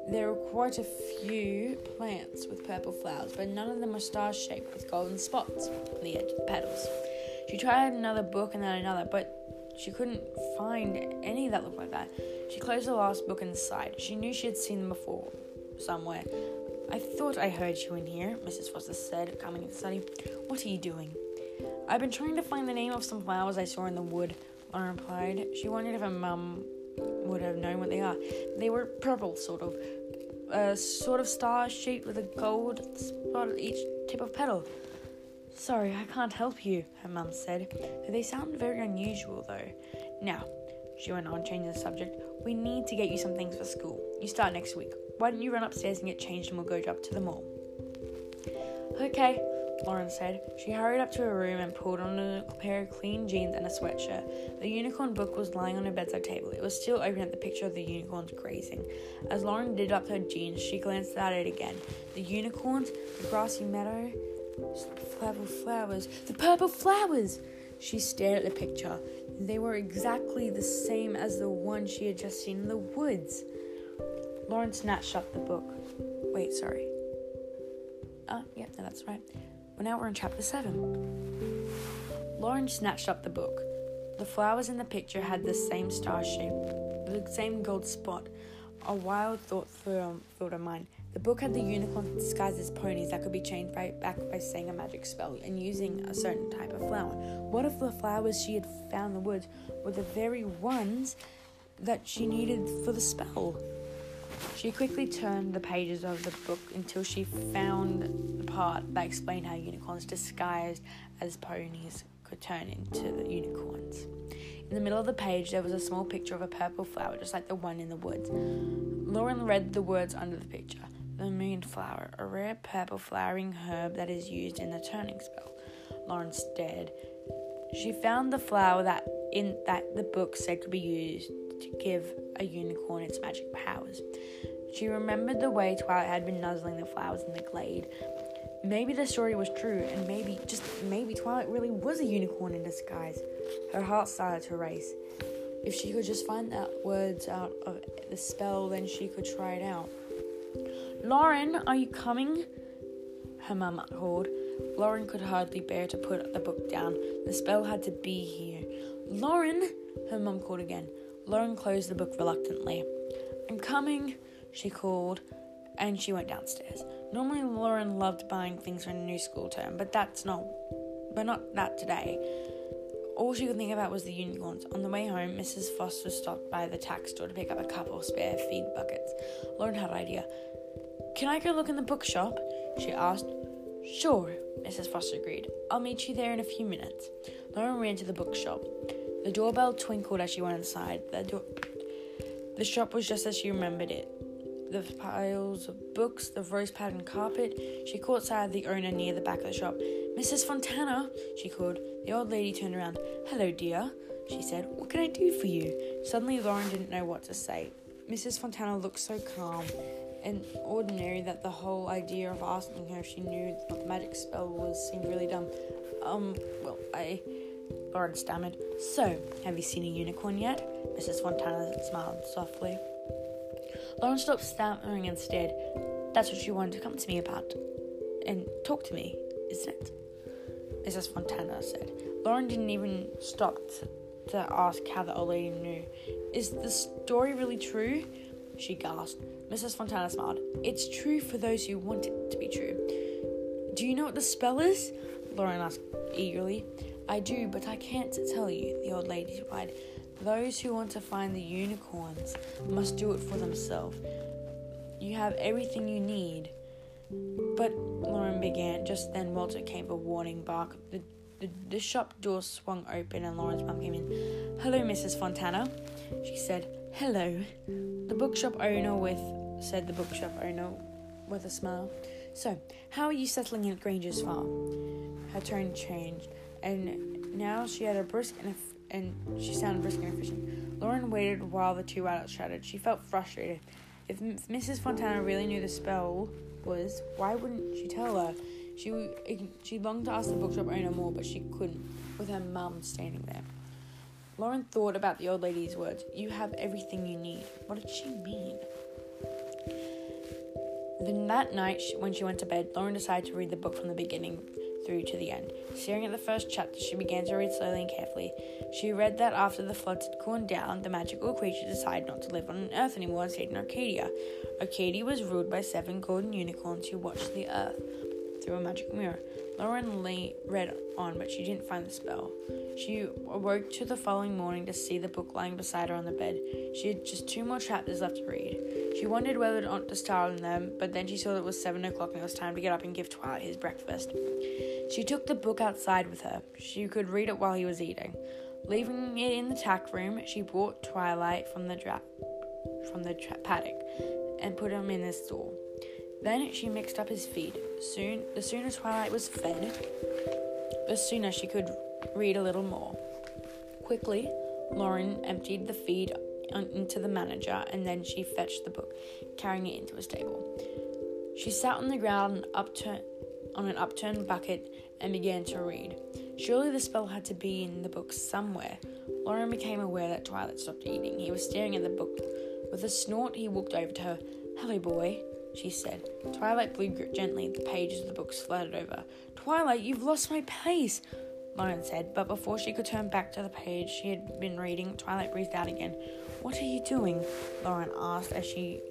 There were quite a few plants with purple flowers, but none of them were star-shaped with golden spots on the edge of the petals. She tried another book and then another, but she couldn't find any that looked like that. She closed the last book and sighed. She knew she had seen them before, somewhere. "I thought I heard you in here," Missus Foster said, coming to the study. "What are you doing?" "I've been trying to find the name of some flowers I saw in the wood," Lauren replied. She wondered if her mum would have known what they are. They were purple, sort of, a sort of star-shaped with a gold spot at each tip of petal. "Sorry, I can't help you," her mum said. "They sound very unusual, though. Now," she went on, changing the subject, "we need to get you some things for school. You start next week. Why don't you run upstairs and get changed, and we'll go up to the mall?" "Okay," Lauren said. She hurried up to her room and pulled on a pair of clean jeans and a sweatshirt. The unicorn book was lying on her bedside table. It was still open at the picture of the unicorns grazing. As Lauren did up her jeans, she glanced at it again. The unicorns, the grassy meadow, the purple flowers. The purple flowers! She stared at the picture. They were exactly the same as the one she had just seen in the woods. Lauren snatched up the book. Wait, sorry. Ah, yeah, no, that's right. Well, now we're in chapter seven. Lauren snatched up the book. The flowers in the picture had the same star shape, the same gold spot. A wild thought filled her mind. The book had the unicorns disguised as ponies that could be changed right back by saying a magic spell and using a certain type of flower. What if the flowers she had found in the woods were the very ones that she needed for the spell? She quickly turned the pages of the book until she found the part that explained how unicorns disguised as ponies could turn into the unicorns. In the middle of the page, there was a small picture of a purple flower, just like the one in the woods. Lauren read the words under the picture. The moonflower, a rare purple flowering herb that is used in the turning spell. Lauren stared. She found the flower that in that the book said could be used to give a unicorn its magic powers. She remembered the way Twilight had been nuzzling the flowers in the glade. Maybe the story was true, and maybe, just maybe, Twilight really was a unicorn in disguise. Her heart started to race. If she could just find the words out of the spell, then she could try it out. "Lauren, are you coming?" her mum called. Lauren could hardly bear to put the book down. The spell had to be here. "Lauren," her mum called again. Lauren closed the book reluctantly. "I'm coming," she called, and she went downstairs. Normally, Lauren loved buying things for a new school term, but that's not, but not that today. All she could think about was the unicorns. On the way home, Missus Foster stopped by the tack store to pick up a couple of spare feed buckets. Lauren had an idea. "Can I go look in the bookshop?" she asked. "Sure," Missus Foster agreed. "I'll meet you there in a few minutes." Lauren ran to the bookshop. The doorbell twinkled as she went inside. The, do- the shop was just as she remembered it. The piles of books, the rose-patterned carpet. She caught sight of the owner near the back of the shop. "Missus Fontana," she called. The old lady turned around. "Hello, dear," she said. "What can I do for you?" Suddenly, Lauren didn't know what to say. Missus Fontana looked so calm and ordinary that the whole idea of asking her if she knew what the magic spell was seemed really dumb. Um, well, I... Lauren stammered. "So, have you seen a unicorn yet?" Missus Fontana smiled softly. Lauren stopped stammering and stared. That's what she wanted to come to me about and talk to me, isn't it? Missus Fontana said. Lauren didn't even stop to, to ask how the old lady knew. "Is the story really true?" she gasped. Missus Fontana smiled. "It's true for those who want it to be true." "Do you know what the spell is?" Lauren asked eagerly. "I do, but I can't tell you," the old lady replied. "Those who want to find the unicorns must do it for themselves. You have everything you need." But Lauren began. Just then, Walter gave a warning bark. The, the, the shop door swung open and Lauren's mum came in. "Hello, Missus Fontana," she said. "Hello," the bookshop owner with, said the bookshop owner with a smile. "So, how are you settling in at Granger's farm?" Her tone changed, and now she had a brisk and a and she sounded brisk and efficient. Lauren waited while the two adults chatted. She felt frustrated. If Missus Fontana really knew the spell was, why wouldn't she tell her? She she longed to ask the bookshop owner more, but she couldn't, with her mum standing there. Lauren thought about the old lady's words. "You have everything you need." What did she mean? Then that night, when she went to bed, Lauren decided to read the book from the beginning through to the end. Staring at the first chapter, she began to read slowly and carefully. She read that after the floods had cooled down, the magical creature decided not to live on Earth anymore and stayed in Arcadia. Arcadia was ruled by seven golden unicorns who watched the Earth through a magic mirror. Lauren lay read on, but she didn't find the spell. She awoke to the following morning to see the book lying beside her on the bed. She had just two more chapters left to read. She wondered whether to startle them, but then she saw that it was seven o'clock and it was time to get up and give Twilight his breakfast. She took the book outside with her. She could read it while he was eating. Leaving it in the tack room, she brought Twilight from the dra- from the tra- paddock and put him in the stall. Then she mixed up his feed. Soon, the sooner Twilight was fed, the sooner she could read a little more. Quickly, Lauren emptied the feed into the manager, and then she fetched the book, carrying it into his table. She sat on the ground upturn- on an upturned bucket and began to read. Surely the spell had to be in the book somewhere. Lauren became aware that Twilight stopped eating. He was staring at the book. With a snort, he walked over to her. "Hello, boy," she said. Twilight blew gently. The pages of the books fluttered over. "Twilight, you've lost my pace," Lauren said, but before she could turn back to the page she had been reading, Twilight breathed out again. "What are you doing?" Lauren asked as she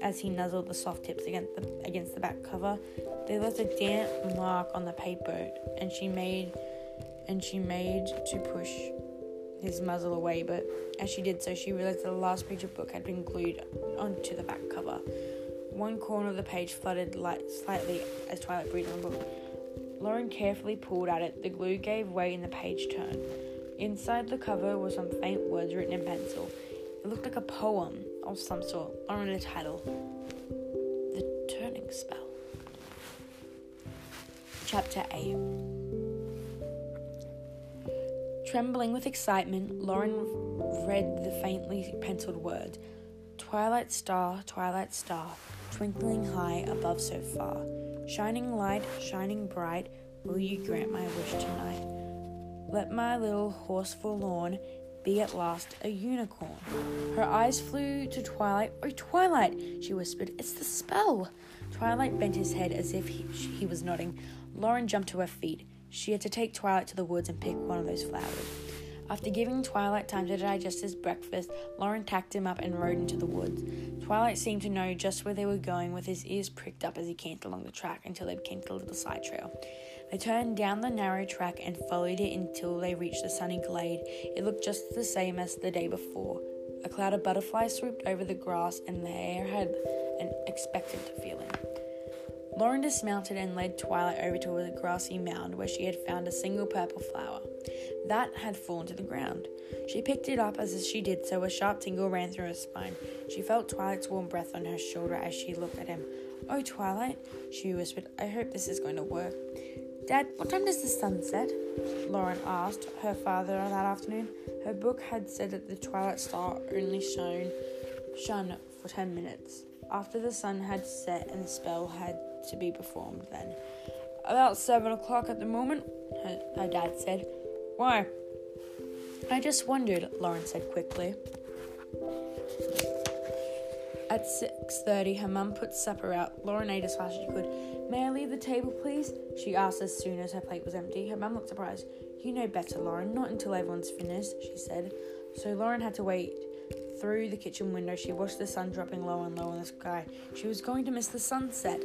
as he nuzzled the soft tips against the, against the back cover. There was a damp mark on the paper, and she made and she made to push his muzzle away, but as she did so, she realized that the last page of book had been glued onto the back cover. One corner of the page fluttered light, slightly as Twilight breathed on the book. Lauren carefully pulled at it. The glue gave way and the page turned. Inside the cover were some faint words written in pencil. It looked like a poem of some sort, or in a title. The Turning Spell. Chapter eight. Trembling with excitement, Lauren read the faintly penciled word. Twilight star, twilight star, twinkling high above so far. Shining light, shining bright, will you grant my wish tonight? Let my little horse forlorn be at last a unicorn. Her eyes flew to Twilight. Oh, Twilight, she whispered. It's the spell. Twilight bent his head as if he, he was nodding. Lauren jumped to her feet. She had to take Twilight to the woods and pick one of those flowers. After giving Twilight time to digest his breakfast, Lauren tacked him up and rode into the woods. Twilight seemed to know just where they were going, with his ears pricked up as he camped along the track until they came to the little side trail. They turned down the narrow track and followed it until they reached the sunny glade. It looked just the same as the day before. A cloud of butterflies swooped over the grass, and the air had an expectant feeling. Lauren dismounted and led Twilight over to a grassy mound where she had found a single purple flower. That had fallen to the ground. She picked it up as she did so. A sharp tingle ran through her spine. She felt Twilight's warm breath on her shoulder as she looked at him. Oh, Twilight, she whispered, I hope this is going to work. Dad, what time does the sun set? Lauren asked her father that afternoon. Her book had said that the twilight star only shone, shone for ten minutes. After the sun had set and the spell had to be performed then. About seven o'clock at the moment, her, her dad said. Why? I just wondered, Lauren said quickly. At six thirty, her mum put supper out. Lauren ate as fast as she could. May I leave the table, please? She asked as soon as her plate was empty. Her mum looked surprised. You know better, Lauren. Not until everyone's finished, she said. So Lauren had to wait. Through the kitchen window, she watched the sun dropping lower and lower in the sky. She was going to miss the sunset.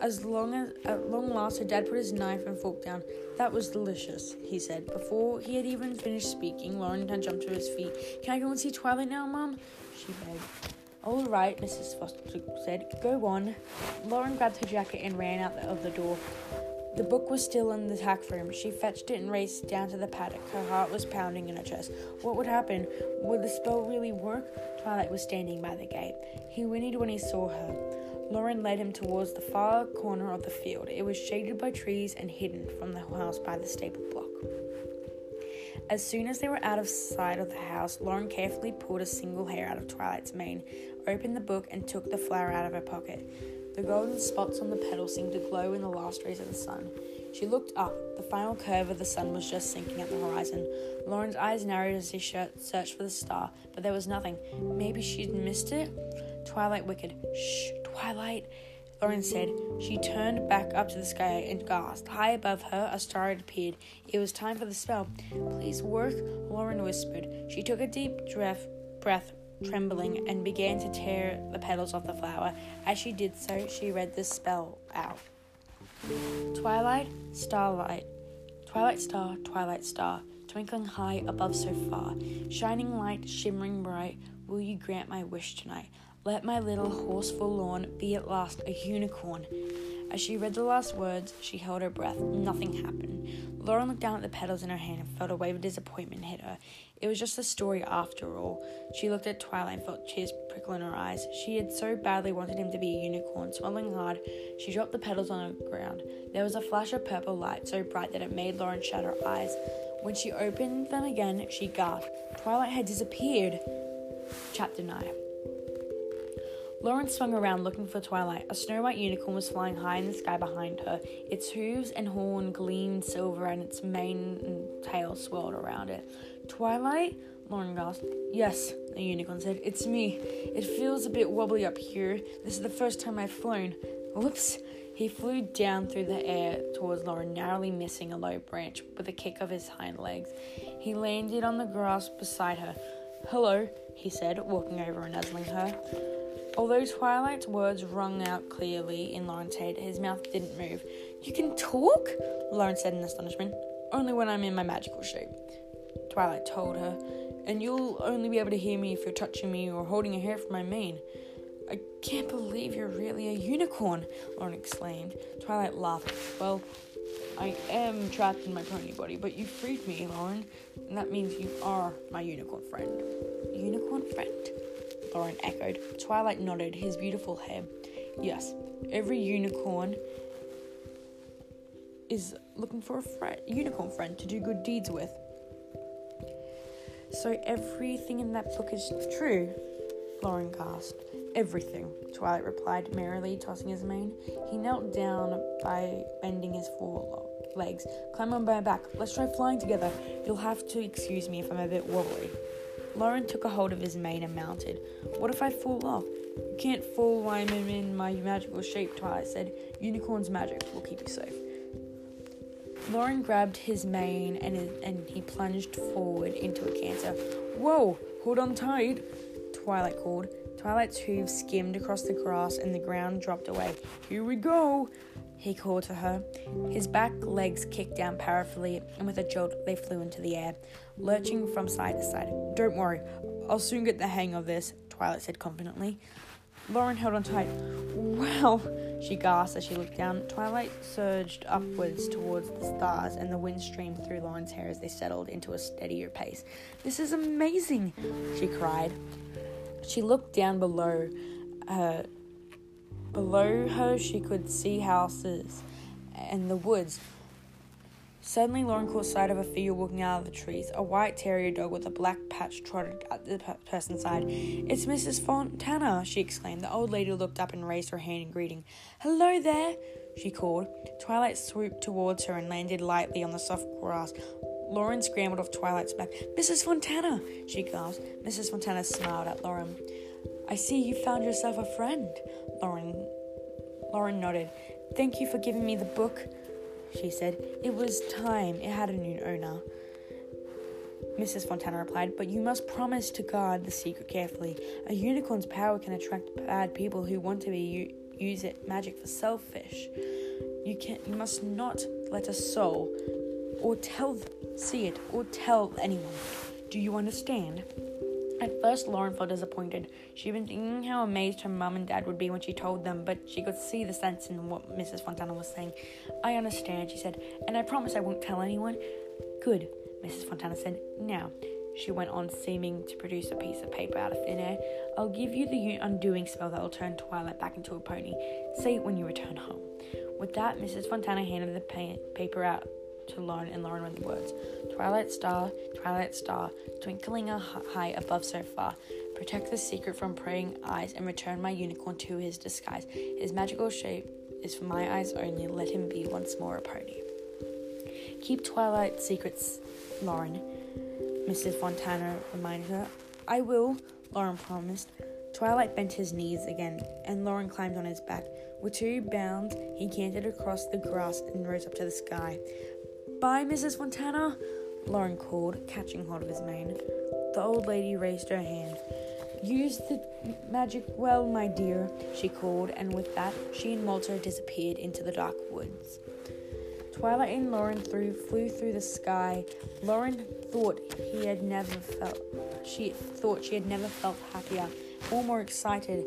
As long as, at long last, her dad put his knife and fork down. That was delicious, he said. Before he had even finished speaking, Lauren had jumped to his feet. Can I go and see Twilight now, Mum? She begged. All right, Missus Foster said. Go on. Lauren grabbed her jacket and ran out of the door. The book was still in the tack room. She fetched it and raced down to the paddock. Her heart was pounding in her chest. What would happen? Would the spell really work? Twilight was standing by the gate. He whinnied when he saw her. Lauren led him towards the far corner of the field. It was shaded by trees and hidden from the house by the stable block. As soon as they were out of sight of the house, Lauren carefully pulled a single hair out of Twilight's mane, opened the book, and took the flower out of her pocket. The golden spots on the petal seemed to glow in the last rays of the sun. She looked up. The final curve of the sun was just sinking at the horizon. Lauren's eyes narrowed as she searched for the star, but there was nothing. Maybe she'd missed it? Twilight wicked. Shh, Twilight, Lauren said. She turned back up to the sky and gasped. High above her, a star had appeared. It was time for the spell. Please work, Lauren whispered. She took a deep breath, trembling, and began to tear the petals off the flower. As she did so, she read the spell out. Twilight, starlight, twilight star, twilight star, twinkling high above so far. Shining light, shimmering bright, will you grant my wish tonight? Let my little horse forlorn be at last a unicorn. As she read the last words, she held her breath. Nothing happened. Lauren looked down at the petals in her hand and felt a wave of disappointment hit her. It was just a story after all. She looked at Twilight and felt tears prickle in her eyes. She had so badly wanted him to be a unicorn. Swallowing hard, she dropped the petals on the ground. There was a flash of purple light, so bright that it made Lauren shut her eyes. When she opened them again, she gasped. Twilight had disappeared. Chapter nine. Lauren swung around looking for Twilight. A snow-white unicorn was flying high in the sky behind her. Its hooves and horn gleamed silver, and its mane and tail swirled around it. Twilight? Lauren gasped. Yes, the unicorn said. It's me. It feels a bit wobbly up here. This is the first time I've flown. Whoops. He flew down through the air towards Lauren, narrowly missing a low branch with a kick of his hind legs. He landed on the grass beside her. Hello, he said, walking over and nuzzling her. Although Twilight's words rung out clearly in Lauren's head, his mouth didn't move. "You can talk?" Lauren said in astonishment. "Only when I'm in my magical shape," Twilight told her. "And you'll only be able to hear me if you're touching me or holding a hair from my mane." "I can't believe you're really a unicorn," Lauren exclaimed. Twilight laughed. "Well, I am trapped in my pony body, but you freed me, Lauren, and that means you are my unicorn friend." "Unicorn friend?" Lauren echoed. Twilight nodded, his beautiful hair. "Yes, every unicorn is looking for a friend, unicorn friend to do good deeds with." "So everything in that book is true?" Lauren gasped. "Everything," Twilight replied merrily, tossing his mane. He knelt down by bending his forelegs. "Climb on my back. Let's try flying together. You'll have to excuse me if I'm a bit wobbly." Lauren took a hold of his mane and mounted. "What if I fall off?" "You can't fall while I'm in my magical shape," Twilight said. "Unicorn's magic will keep you safe." Lauren grabbed his mane and, and he plunged forward into a canter. "Whoa, hold on tight," Twilight called. Twilight's hooves skimmed across the grass and the ground dropped away. "Here we go," he called to her. His back legs kicked down powerfully, and with a jolt they flew into the air, lurching from side to side. "Don't worry, I'll soon get the hang of this," Twilight said confidently. Lauren held on tight. "Wow," she gasped as she looked down. Twilight surged upwards towards the stars, and the wind streamed through Lauren's hair as they settled into a steadier pace. "This is amazing," she cried. She looked down below her. Below her, she could see houses and the woods. Suddenly, Lauren caught sight of a figure walking out of the trees. A white terrier dog with a black patch trotted at the person's side. "It's Missus Fontana," she exclaimed. The old lady looked up and raised her hand in greeting. "Hello there," she called. Twilight swooped towards her and landed lightly on the soft grass. Lauren scrambled off Twilight's back. "Missus Fontana," she gasped. Missus Fontana smiled at Lauren. "I see you found yourself a friend," Lauren, Lauren nodded. "Thank you for giving me the book," she said. "It was time. It had a new owner," Missus Fontana replied. "But you must promise to guard the secret carefully. A unicorn's power can attract bad people who want to be u- use it magic for selfish. You can you must not let a soul or tell them, see it or tell anyone. Do you understand?" At first, Lauren felt disappointed. She had been thinking how amazed her mum and dad would be when she told them, but she could see the sense in what Missus Fontana was saying. "I understand," she said, "and I promise I won't tell anyone." "Good," Missus Fontana said. "Now," she went on, seeming to produce a piece of paper out of thin air, "I'll give you the undoing spell that will turn Twilight back into a pony. Say it when you return home." With that, Missus Fontana handed the pa- paper out to Lauren, and Lauren read the words. "Twilight star, twilight star, twinkling high above so far. Protect the secret from preying eyes and return my unicorn to his disguise. His magical shape is for my eyes only. Let him be once more a pony. Keep Twilight's secrets, Lauren," Missus Fontana reminded her. "I will," Lauren promised. Twilight bent his knees again, and Lauren climbed on his back. With two bounds, he cantered across the grass and rose up to the sky. "Bye, Missus Fontana," Lauren called, catching hold of his mane. The old lady raised her hand. "Use the magic well, my dear," she called, and with that, she and Walter disappeared into the dark woods. Twilight and Lauren threw, flew through the sky. Lauren thought he had never felt. She thought she had never felt happier or more excited.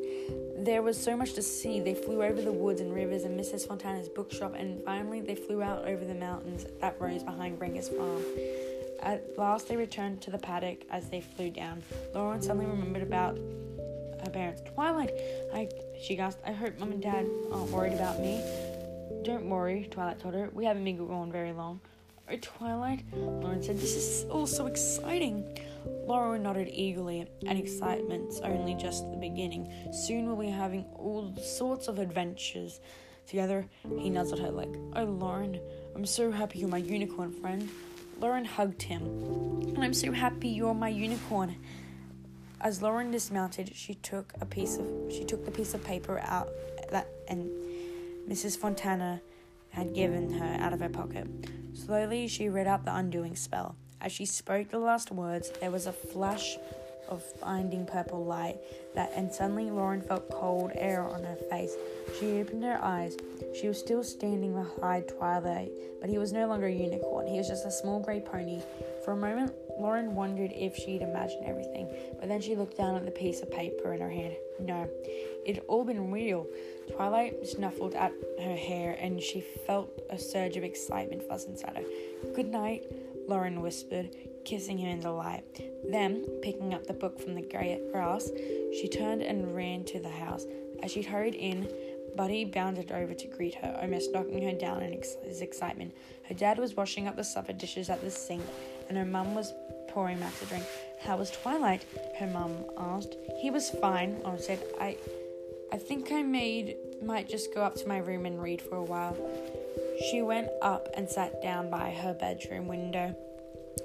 There was so much to see. They flew over the woods and rivers and Missus Fontana's bookshop, and finally they flew out over the mountains that rose behind Granger's farm. At last they returned to the paddock as they flew down. Lauren suddenly remembered about her parents. "Twilight," I, she gasped, "I hope Mum and Dad aren't worried about me." "Don't worry," Twilight told her. "We haven't been gone very long." "Oh, Twilight," Lauren said, "this is all so exciting." Lauren nodded eagerly, and excitement's only just the beginning. "Soon we'll be having all sorts of adventures together." He nuzzled her leg. "Oh, Lauren, I'm so happy you're my unicorn friend." Lauren hugged him. "And I'm so happy you're my unicorn." As Lauren dismounted, she took a piece of she took the piece of paper out that and Missus Fontana had given her out of her pocket. Slowly, she read out the undoing spell. As she spoke the last words, there was a flash of blinding purple light that, and suddenly Lauren felt cold air on her face. She opened her eyes. She was still standing behind Twilight, but he was no longer a unicorn. He was just a small grey pony. For a moment, Lauren wondered if she'd imagined everything, but then she looked down at the piece of paper in her hand. No, it had all been real. Twilight snuffled at her hair, and she felt a surge of excitement fuzz inside her. "Good night," Lauren whispered, kissing him in delight. Then, picking up the book from the grey grass, she turned and ran to the house. As she hurried in, Buddy bounded over to greet her, almost knocking her down in ex- his excitement. Her dad was washing up the supper dishes at the sink, and her mum was pouring Max a drink. "How was Twilight?" her mum asked. "He was fine," Lauren said. I I think I made might just go up to my room and read for a while." She went up and sat down by her bedroom window.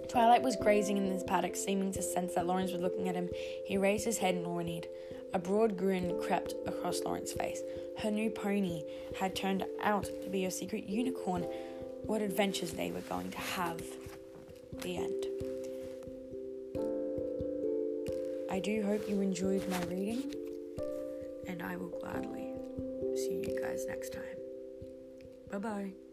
Twilight was grazing in his paddock, seeming to sense that Lawrence was looking at him. He raised his head and whinnied. A broad grin crept across Lauren's face. Her new pony had turned out to be a secret unicorn. What adventures they were going to have. The end. I do hope you enjoyed my reading, and I will gladly see you guys next time. Bye-bye.